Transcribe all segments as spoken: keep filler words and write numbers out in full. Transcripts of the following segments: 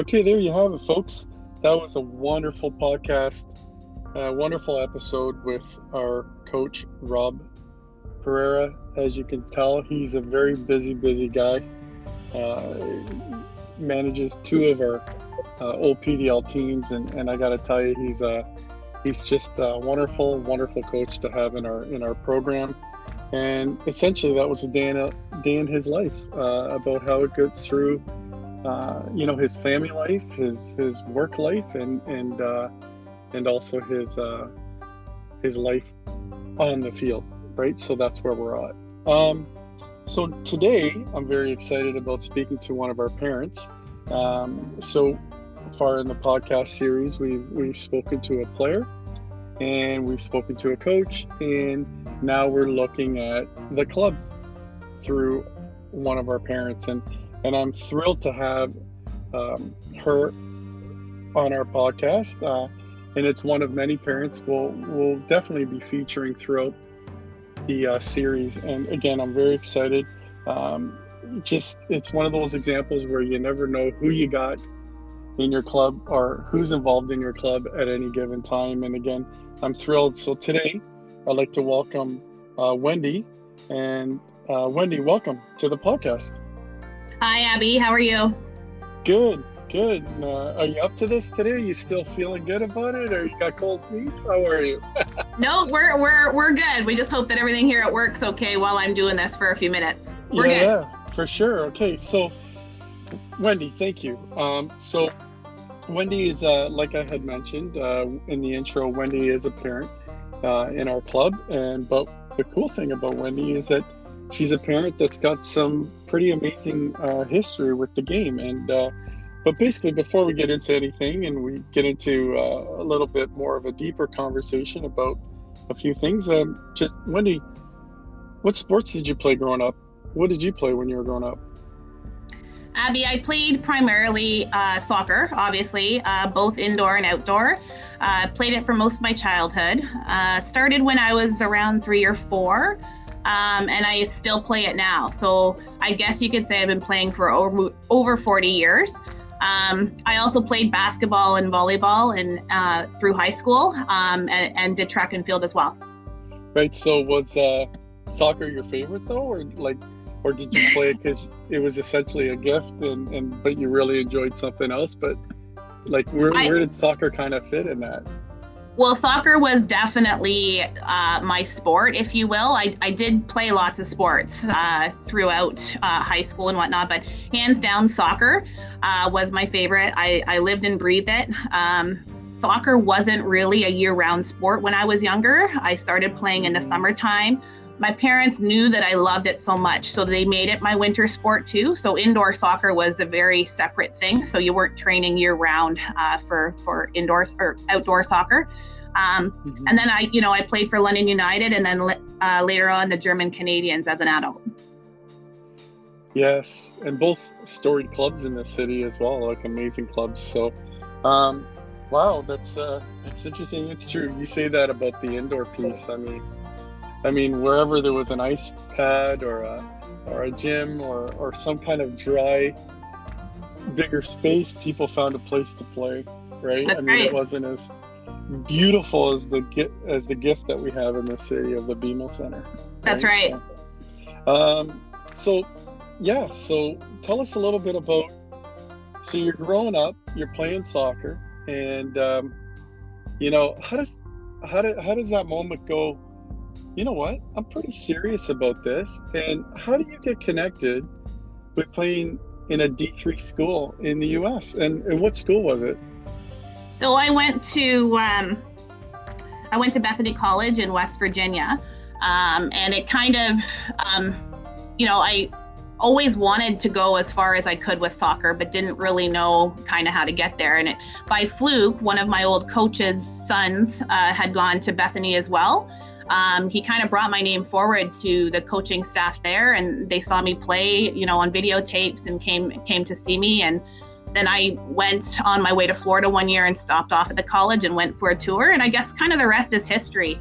Okay, there you have it, folks. That was a wonderful podcast, a wonderful episode with our coach, Rob Pereira. As you can tell, he's a very busy, busy guy. Uh, manages two of our uh, O P D L teams, and, and I got to tell you, he's a uh, he's just a wonderful, wonderful coach to have in our in our program. And essentially, that was a day in, a, day in his life uh, about how it gets through, uh, you know, his family life, his his work life, and and uh, and also his uh, his life on the field, right? So that's where we're at. Um, so today, I'm very excited about speaking to one of our parents. Um, so far in the podcast series, we've we've spoken to a player, and we've spoken to a coach, and now we're looking at the club through one of our parents, and and I'm thrilled to have um, her on our podcast, uh, and it's one of many parents we'll we'll definitely be featuring throughout the uh, series. And again, I'm very excited. Um, just it's one of those examples where you never know who you got in your club or who's involved in your club at any given time. And again, I'm thrilled. So today I'd like to welcome uh, Wendy, and uh, Wendy, welcome to the podcast. Hi, Abby. How are you? Good, good. Uh, are you up to this today? Are you still feeling good about it, or you got cold feet? How are you? No, we're we're we're good. We just hope that everything here at work's okay while I'm doing this for a few minutes. We're yeah, good. Yeah, for sure. Okay, so Wendy, thank you. Um, so. Wendy is, uh, like I had mentioned uh, in the intro, Wendy is a parent uh, in our club. And but the cool thing about Wendy is that she's a parent that's got some pretty amazing uh, history with the game. And uh, but basically, before we get into anything and we get into uh, a little bit more of a deeper conversation about a few things, um, just Wendy, what sports did you play growing up? What did you play when you were growing up? Abby, I played primarily uh, soccer, obviously, uh, both indoor and outdoor. Uh, played it for most of my childhood. Uh, started when I was around three or four, um, and I still play it now. So I guess you could say I've been playing for over, over forty years. Um, I also played basketball and volleyball and uh, through high school, um, and, and did track and field as well. Right. So was uh, soccer your favorite though, or like? Or did you play it because it was essentially a gift, and, and but you really enjoyed something else? But like, where, I, where did soccer kind of fit in that? Well, soccer was definitely uh, my sport, if you will. I, I did play lots of sports uh, throughout uh, high school and whatnot, but hands down, soccer uh, was my favorite. I, I lived and breathed it. Um, soccer wasn't really a year-round sport when I was younger. I started playing in the summertime. My parents knew that I loved it so much, so they made it my winter sport too. So indoor soccer was a very separate thing. So you weren't training year round uh, for, for indoor or outdoor soccer. Um, mm-hmm. And then I, you know, I played for London United, and then uh, later on the German Canadians as an adult. Yes, and both storied clubs in the city as well, like amazing clubs. So, um, wow, that's uh, that's interesting. It's true. You say that about the indoor piece. I mean. I mean, wherever there was an ice pad or a, or a gym or, or some kind of dry, bigger space, people found a place to play, right? That's I mean, right. It wasn't as beautiful as the as the gift that we have in the city of the B M O Center. Right? That's right. So, um, so, yeah. So tell us a little bit about, so you're growing up, you're playing soccer, and, um, you know, how does how, do, how does that moment go? You know what? I'm pretty serious about this. And how do you get connected with playing in a D three school in the U S? And, and what school was it? So I went to um, I went to Bethany College in West Virginia, um, and it kind of, um, you know, I always wanted to go as far as I could with soccer, but didn't really know kind of how to get there. And it, by fluke, one of my old coach's sons uh, had gone to Bethany as well. Um, he kind of brought my name forward to the coaching staff there, and they saw me play, you know, on videotapes, and came came to see me. And then I went on my way to Florida one year and stopped off at the college and went for a tour. And I guess kind of the rest is history.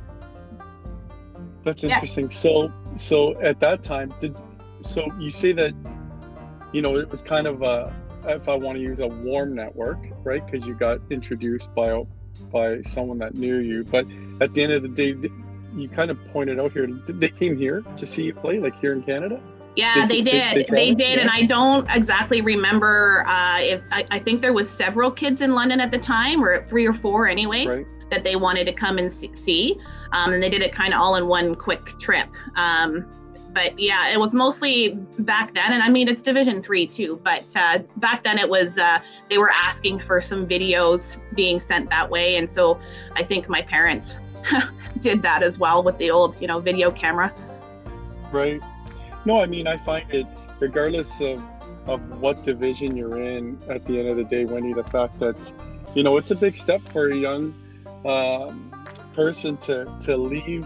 That's interesting. Yeah. So, so at that time, did so you say that, you know, it was kind of a, if I want to use a warm network, right? Because you got introduced by by someone that knew you. But at the end of the day, you kind of pointed out here, they came here to see you play, like here in Canada? Yeah, they, they did. They, they, they did. Yeah. And I don't exactly remember uh, if I, I think there was several kids in London at the time, or three or four anyway, right, that they wanted to come and see. Um, and they did it kind of all in one quick trip. Um, but yeah, it was mostly back then. And I mean, it's Division Three too. But uh, back then it was, uh, they were asking for some videos being sent that way. And so I think my parents did that as well with the old, you know, video camera. Right. No, I mean, I find it, regardless of, of what division you're in, at the end of the day, Wendy, the fact that, you know, it's a big step for a young um, person to to leave,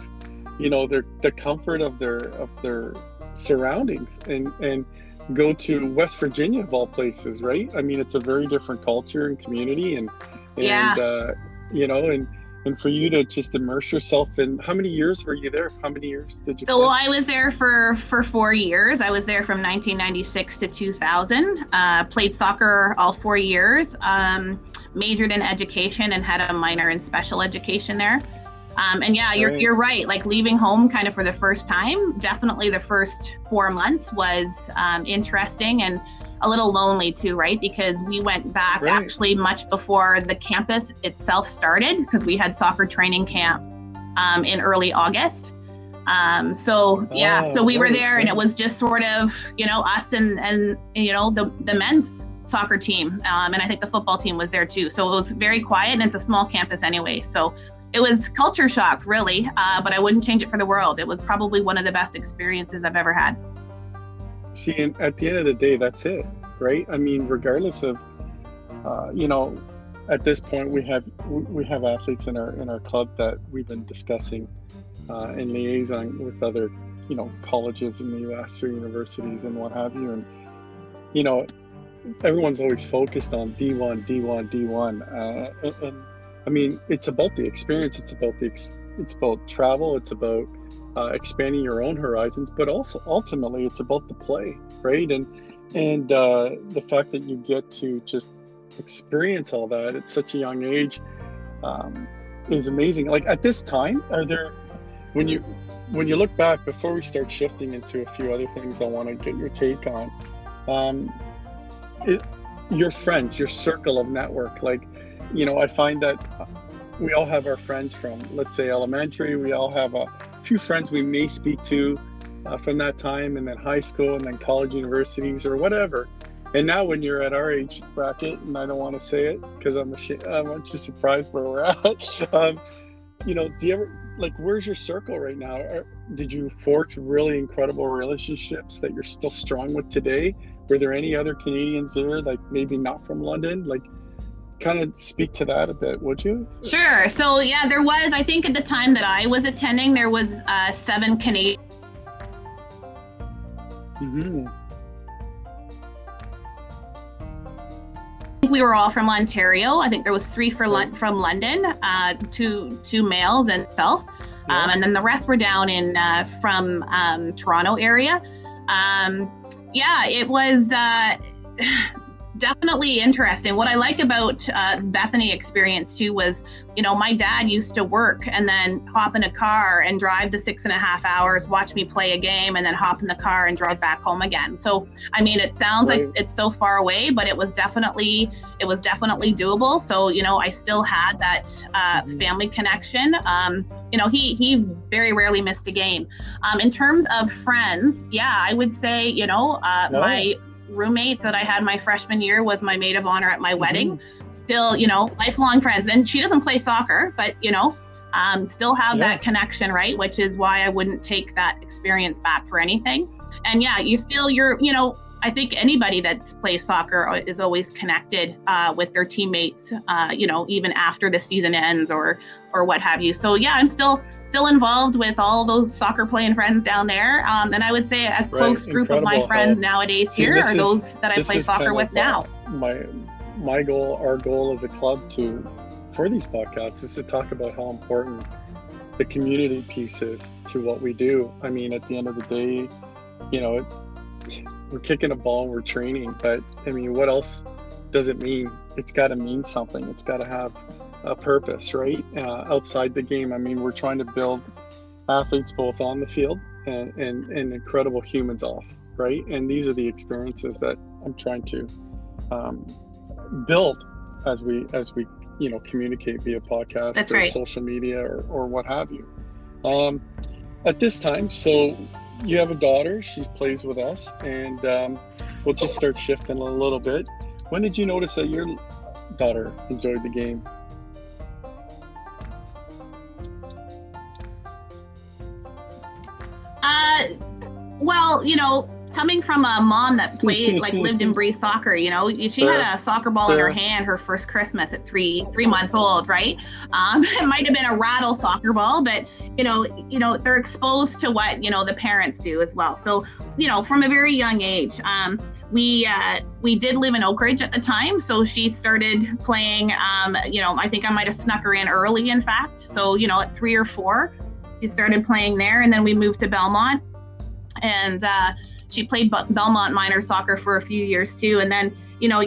you know, their the comfort of their of their surroundings and and go to West Virginia of all places, right? I mean, it's a very different culture and community, and and yeah. uh, you know, and. And for you to just immerse yourself in, how many years were you there? How many years did you? So well, I was there for, for four years. I was there from nineteen ninety-six to two thousand, uh, played soccer all four years, um, majored in education and had a minor in special education there. Um, and yeah, you're, right. you're right. Like leaving home kind of for the first time, definitely the first four months was um, interesting and a little lonely too, right? Because we went back right. actually much before the campus itself started, because we had soccer training camp um, in early August. Um, so yeah, oh, so we were there and it was just sort of, you know, us and, and you know, the, the men's soccer team. Um, and I think the football team was there too. So it was very quiet, and it's a small campus anyway. So it was culture shock really, uh, but I wouldn't change it for the world. It was probably one of the best experiences I've ever had. See, and at the end of the day, that's it, right? I mean, regardless of, uh, you know, at this point we have we have athletes in our in our club that we've been discussing uh, and liaison with other, you know, colleges in the U S or universities and what have you, and you know, everyone's always focused on D one, D one, D one, uh, and I mean, it's about the experience, it's about the ex- it's about travel, it's about Uh, expanding your own horizons, but also ultimately it's about the play, right? And and uh, the fact that you get to just experience all that at such a young age um, is amazing. Like at this time, are there when you when you look back before we start shifting into a few other things, I want to get your take on um, it, your friends, your circle of network. Like, you know, I find that we all have our friends from, let's say, elementary. We all have a few friends we may speak to uh, from that time, and then high school, and then college, universities, or whatever. And now when you're at our age bracket, and I don't want to say it because I'm ashamed, I'm just surprised where we're at. um, you know, do you ever, like, where's your circle right now? Are, did you forge really incredible relationships that you're still strong with today? Were there any other Canadians there, like maybe not from London? Like, kind of speak to that a bit, would you? Sure. So yeah, there was, I think at the time that I was attending, there was uh, seven Canadians. Mm-hmm. I think we were all from Ontario. I think there was three for Lon- from London, uh, two two males and self, yeah. um, and then the rest were down in uh, from um, Toronto area. Um, yeah, it was. Uh, Definitely interesting. What I like about uh, Bethany experience too was, you know, my dad used to work and then hop in a car and drive the six and a half hours, watch me play a game, and then hop in the car and drive back home again. So, I mean, it sounds right. like it's so far away, but it was definitely, it was definitely doable. So, you know, I still had that uh, family connection. Um, you know, he, he very rarely missed a game. Um, in terms of friends, yeah, I would say, you know, uh, no. my roommate that I had my freshman year was my maid of honor at my wedding. Mm-hmm. Still, you know, lifelong friends, and she doesn't play soccer, but you know, um, still have yes. that connection, right? Which is why I wouldn't take that experience back for anything. And yeah, you still, you're, you know, I think anybody that plays soccer is always connected uh, with their teammates, uh, you know, even after the season ends or or what have you. So yeah, I'm still still involved with all those soccer playing friends down there. Um, and I would say a close right. group Incredible. of my friends um, nowadays see, here are is, those that I play soccer with now. My my goal, our goal as a club to for these podcasts is to talk about how important the community piece is to what we do. I mean, at the end of the day, you know, it, we're kicking a ball, we're training, but I mean, what else does it mean? It's got to mean something. It's got to have a purpose, right? Uh, outside the game, I mean, we're trying to build athletes both on the field and, and, and incredible humans off, right? And these are the experiences that I'm trying to um, build as we, as we, you know, communicate via podcast That's or right. social media or, or what have you. Um, at this time, so you have a daughter, she plays with us, and um, we'll just start shifting a little bit. When did you notice that your daughter enjoyed the game? Uh, well, you know, coming from a mom that played, like lived and breathed soccer, you know, she had a soccer ball yeah. in her hand her first Christmas at three, three months old, right? Um, it might have been a rattle soccer ball, but, you know, you know, they're exposed to what, you know, the parents do as well. So, you know, from a very young age, um, we uh, we did live in Oak Ridge at the time. So she started playing, um, you know, I think I might have snuck her in early, in fact. So, you know, at three or four, she started playing there, and then we moved to Belmont. And uh, she played Belmont minor soccer for a few years too. And then, you know,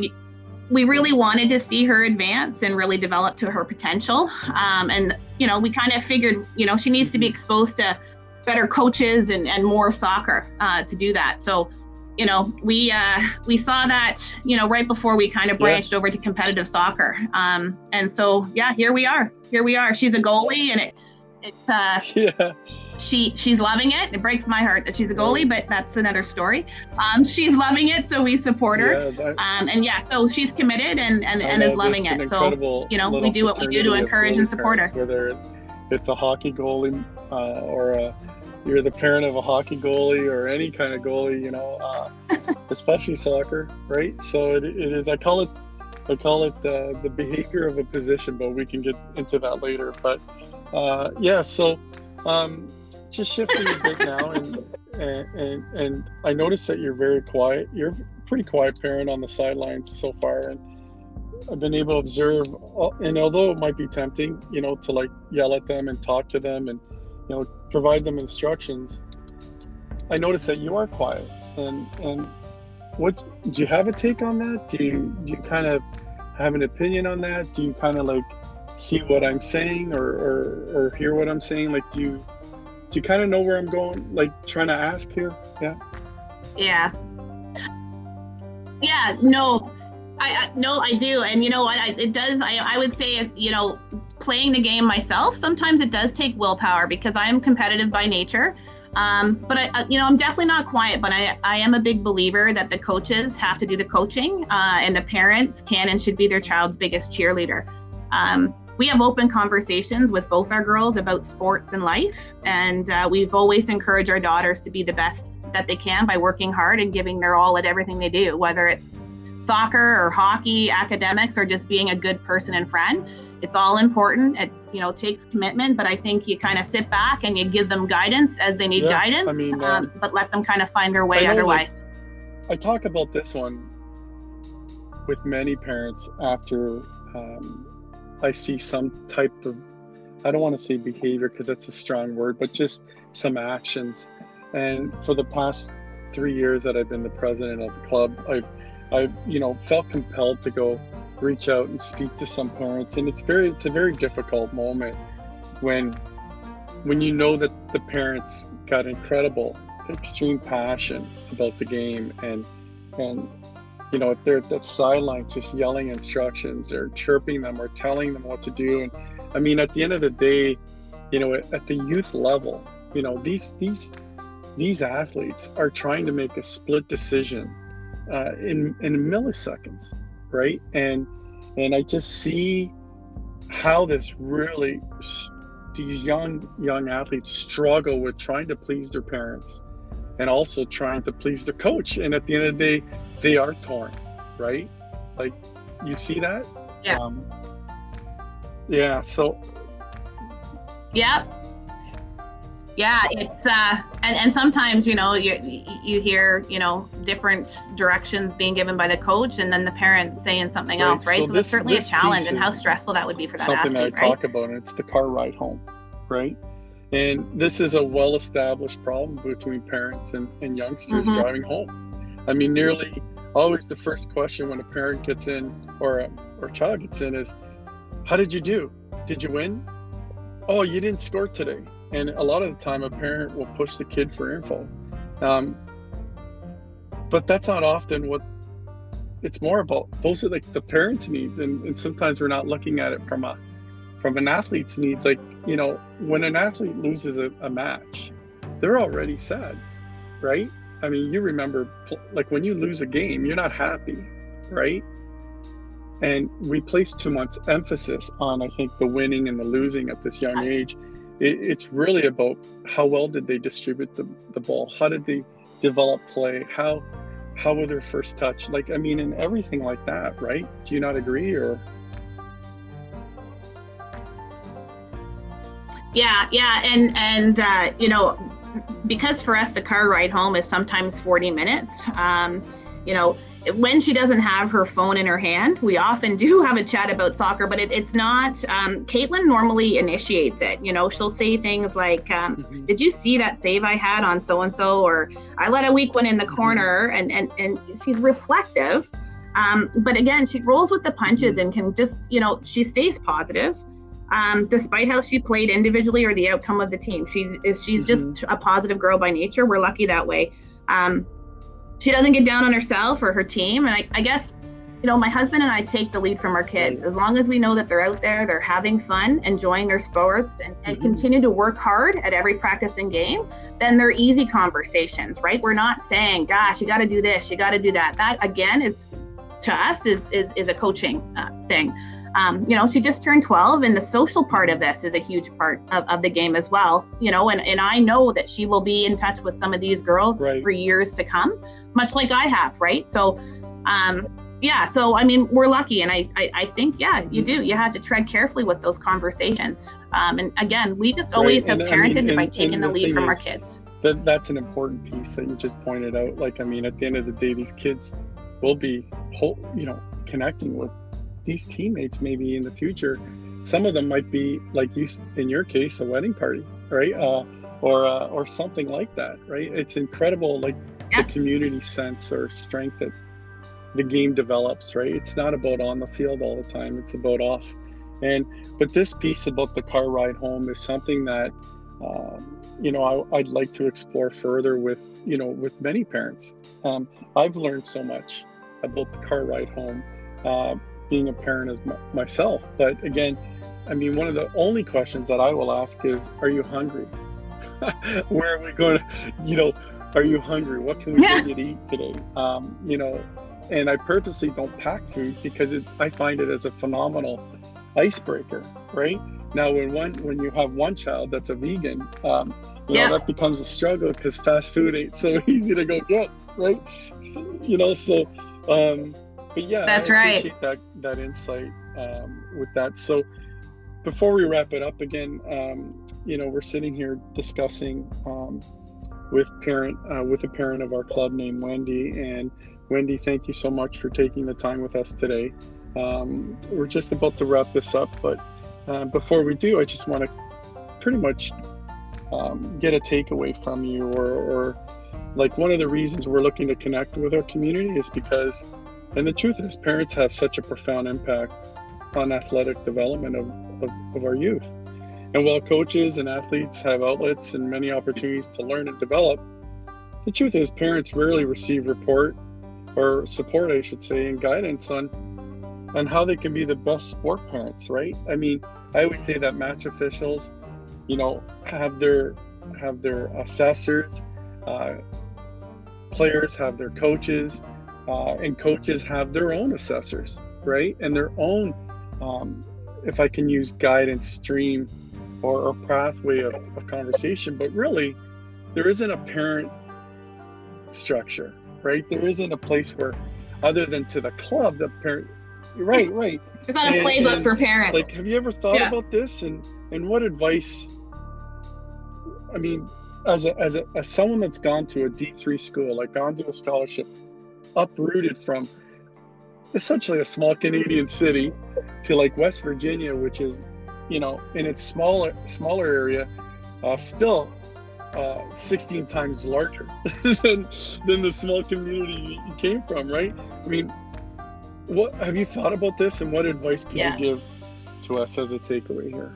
we really wanted to see her advance and really develop to her potential. Um, and, you know, we kind of figured, you know, she needs to be exposed to better coaches and, and more soccer uh, to do that. So, you know, we uh, we saw that, you know, right before we kind of branched yeah. over to competitive soccer. Um, and so, yeah, here we are. Here we are. She's a goalie, and it, it uh, yeah. She she's loving it. It breaks my heart that she's a goalie, but that's another story. Um, she's loving it, so we support her. Yeah, that, um, and yeah, so she's committed and and, and know, is loving it. So, you know, we do what we do to encourage and support parents, her. Whether it's a hockey goalie uh, or a, you're the parent of a hockey goalie or any kind of goalie, you know, uh, especially soccer, right? So it, it is. I call it I call it uh, the behavior of a position, but we can get into that later. But uh, yeah, so. Um, Just shifting a bit now, and, and and and I noticed that you're very quiet. You're a pretty quiet parent on the sidelines so far, and I've been able to observe. And although it might be tempting, you know, to like yell at them and talk to them, and you know, provide them instructions, I noticed that you are quiet. And and what do you have a take on that? Do you do you kind of have an opinion on that? Do you kind of like see what I'm saying, or or, or hear what I'm saying? Like, do you? Do you kind of know where I'm going, like trying to ask here? Yeah. Yeah. Yeah. No, I, I no, I do. And you know what? I, it does. I, I would say, if, you know, playing the game myself, sometimes it does take willpower because I am competitive by nature. Um, but I, you know, I'm definitely not quiet, but I, I am a big believer that the coaches have to do the coaching, uh, and the parents can and should be their child's biggest cheerleader. Um, We have open conversations with both our girls about sports and life, and uh, we've always encouraged our daughters to be the best that they can by working hard and giving their all at everything they do, whether it's soccer or hockey, academics, or just being a good person and friend. It's all important. It you know takes commitment, but I think you kind of sit back and you give them guidance as they need yeah, guidance, I mean, uh, um, but let them kind of find their way I otherwise. I talk about this one with many parents after um, I see some type of, I don't want to say behavior because that's a strong word, but just some actions. And for the past three years that I've been the president of the club, I've, I've, you know, felt compelled to go reach out and speak to some parents. And it's very, it's a very difficult moment when, when you know that the parents got incredible, extreme passion about the game, and, and, you know, if they're at that sideline just yelling instructions or chirping them or telling them what to do. And I mean, at the end of the day, you know, at the youth level, you know, these these these athletes are trying to make a split decision uh, in in milliseconds, right? And and I just see how this really these young young athletes struggle with trying to please their parents and also trying to please their coach. And at the end of the day, they are torn, right? Like, you see that? Yeah. Um, yeah, so. Yep. Yeah, it's, uh, and, and sometimes, you know, you, you hear, you know, different directions being given by the coach and then the parents saying something right. else, right? So, so this, that's certainly a challenge, and how stressful that would be for that athlete, right? Something that I talk about, and it's the car ride home, right? And this is a well-established problem between parents and, and youngsters mm-hmm. driving home. I mean, nearly always the first question when a parent gets in or a or child gets in is, how did you do? Did you win? Oh, you didn't score today. And a lot of the time a parent will push the kid for info. Um, but that's not often what it's more about. Those are like the parents' needs. And, and sometimes we're not looking at it from a from an athlete's needs. Like, you know, when an athlete loses a, a match, they're already sad, right? I mean, you remember, like when you lose a game, you're not happy, right? And we place too much emphasis on, I think, the winning and the losing at this young age. It, it's really about how well did they distribute the, the ball? How did they develop play? How how were their first touch? Like, I mean, and everything like that, right? Do you not agree or? Yeah, yeah. And, and uh, you know, because for us, the car ride home is sometimes forty minutes, um, you know, when she doesn't have her phone in her hand, we often do have a chat about soccer, but it, it's not, um, Caitlin normally initiates it. You know, she'll say things like, um, mm-hmm. did you see that save I had on so-and-so, or I let a weak one in the corner, and, and, and she's reflective. Um, but again, she rolls with the punches mm-hmm. and can just, you know, she stays positive. Um, despite how she played individually or the outcome of the team, she is, she's mm-hmm. just a positive girl by nature. We're lucky that way. Um, She doesn't get down on herself or her team. And I, I guess, you know, my husband and I take the lead from our kids. As long as we know that they're out there, they're having fun, enjoying their sports, and, and mm-hmm. continue to work hard at every practice and game, then they're easy conversations, right? We're not saying, gosh, you got to do this, you got to do that. That, again, is to us is, is, is a coaching uh, thing. Um, you know, she just turned twelve, and the social part of this is a huge part of, of the game as well, you know, and, and I know that she will be in touch with some of these girls right. for years to come, much like I have, right? So, um, yeah, so, I mean, we're lucky, and I, I, I think, yeah, you do. You have to tread carefully with those conversations. Um, and again, we just always right. and, have parented I mean, and, by taking the, the lead from our kids. That, that's an important piece that you just pointed out. Like, I mean, at the end of the day, these kids will be, you know, connecting with these teammates maybe in the future. Some of them might be like you, in your case, a wedding party, right? Uh, or uh, or something like that, right? It's incredible, like yeah. the community sense or strength that the game develops, right? It's not about on the field all the time, it's about off. And, but this piece about the car ride home is something that, um, you know, I, I'd like to explore further with, you know, with many parents. Um, I've learned so much about the car ride home. Uh, being a parent as myself. But again, I mean, one of the only questions that I will ask is, are you hungry? Where are we going to, you know, are you hungry? What can we yeah. get you to eat today? Um, you know, and I purposely don't pack food because it, I find it as a phenomenal icebreaker, right? Now, when one, when you have one child that's a vegan, um, you yeah. know, that becomes a struggle because fast food ain't so easy to go get, right? So, you know, so, um, but yeah, that's I appreciate right. that, that insight um, with that. So before we wrap it up again, um, you know, we're sitting here discussing um, with parent uh, with a parent of our club named Wendy. And Wendy, thank you so much for taking the time with us today. Um, we're just about to wrap this up, but uh, before we do, I just want to pretty much um, get a takeaway from you, or, or like one of the reasons we're looking to connect with our community is because, and the truth is, parents have such a profound impact on athletic development of, of, of our youth. And while coaches and athletes have outlets and many opportunities to learn and develop, the truth is parents rarely receive report or support, I should say, and guidance on, on how they can be the best sport parents, right? I mean, I always say that match officials, you know, have their, have their assessors, uh, players have their coaches, Uh, and coaches have their own assessors, right? And their own, um, if I can use guidance stream or, or pathway of, of conversation, but really there isn't a parent structure, right? There isn't a place where, other than to the club, the parent, right, right. There's not a and, playbook and for parents. Like, have you ever thought yeah. about this? And, and what advice, I mean, as a, as a, as someone that's gone to a D three school, like gone to a scholarship, uprooted from essentially a small Canadian city to like West Virginia, which is, you know, in its smaller smaller area, uh, still uh, sixteen times larger than, than the small community you came from, right? I mean, what have you thought about this, and what advice can yeah. you give to us as a takeaway here?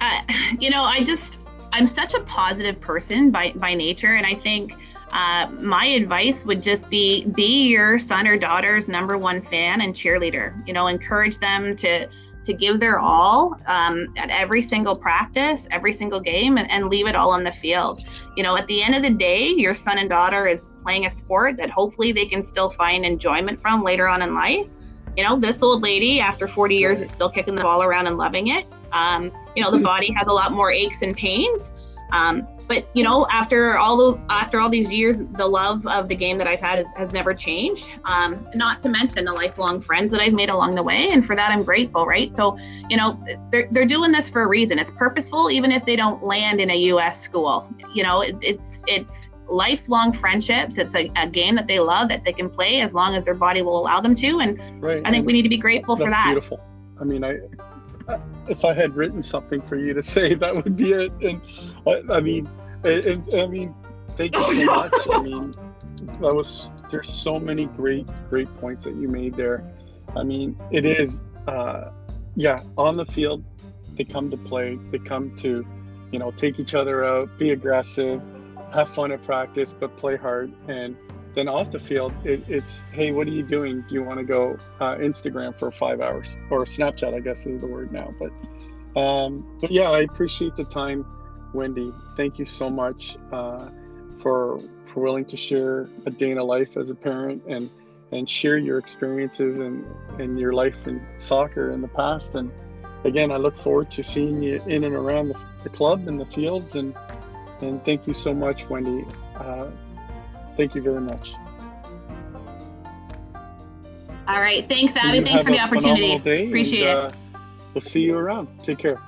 Uh, you know, I just, I'm such a positive person by, by nature. And I think uh, my advice would just be, be your son or daughter's number one fan and cheerleader. You know, encourage them to, to give their all um, at every single practice, every single game, and, and leave it all on the field. You know, at the end of the day, your son and daughter is playing a sport that hopefully they can still find enjoyment from later on in life. You know, this old lady after forty years is still kicking the ball around and loving it. Um, you know, the body has a lot more aches and pains. Um, but, you know, after all those, after all these years, the love of the game that I've had is, has never changed. Um, not to mention the lifelong friends that I've made along the way. And for that, I'm grateful, right? So, you know, they're, they're doing this for a reason. It's purposeful, even if they don't land in a U S school. You know, it, it's, it's lifelong friendships. It's a, a game that they love, that they can play as long as their body will allow them to. And right. I think and we need to be grateful for that. Beautiful. I mean, I... if I had written something for you to say, that would be it. And I, I mean, and, I mean, thank you so much. I mean, that was, there's so many great, great points that you made there. I mean, it is, uh, yeah, on the field, they come to play, they come to, you know, take each other out, be aggressive, have fun at practice, but play hard. And then off the field, it, it's, hey, what are you doing? Do you want to go uh, Instagram for five hours? Or Snapchat, I guess is the word now. But, um, but yeah, I appreciate the time, Wendy. Thank you so much uh, for for willing to share a day in a life as a parent, and, and share your experiences and, and your life in soccer in the past. And again, I look forward to seeing you in and around the, the club and the fields. And, and thank you so much, Wendy. Uh, Thank you very much. All right. Thanks, Abby. Thanks for the opportunity. Appreciate it. We'll see you around. Take care.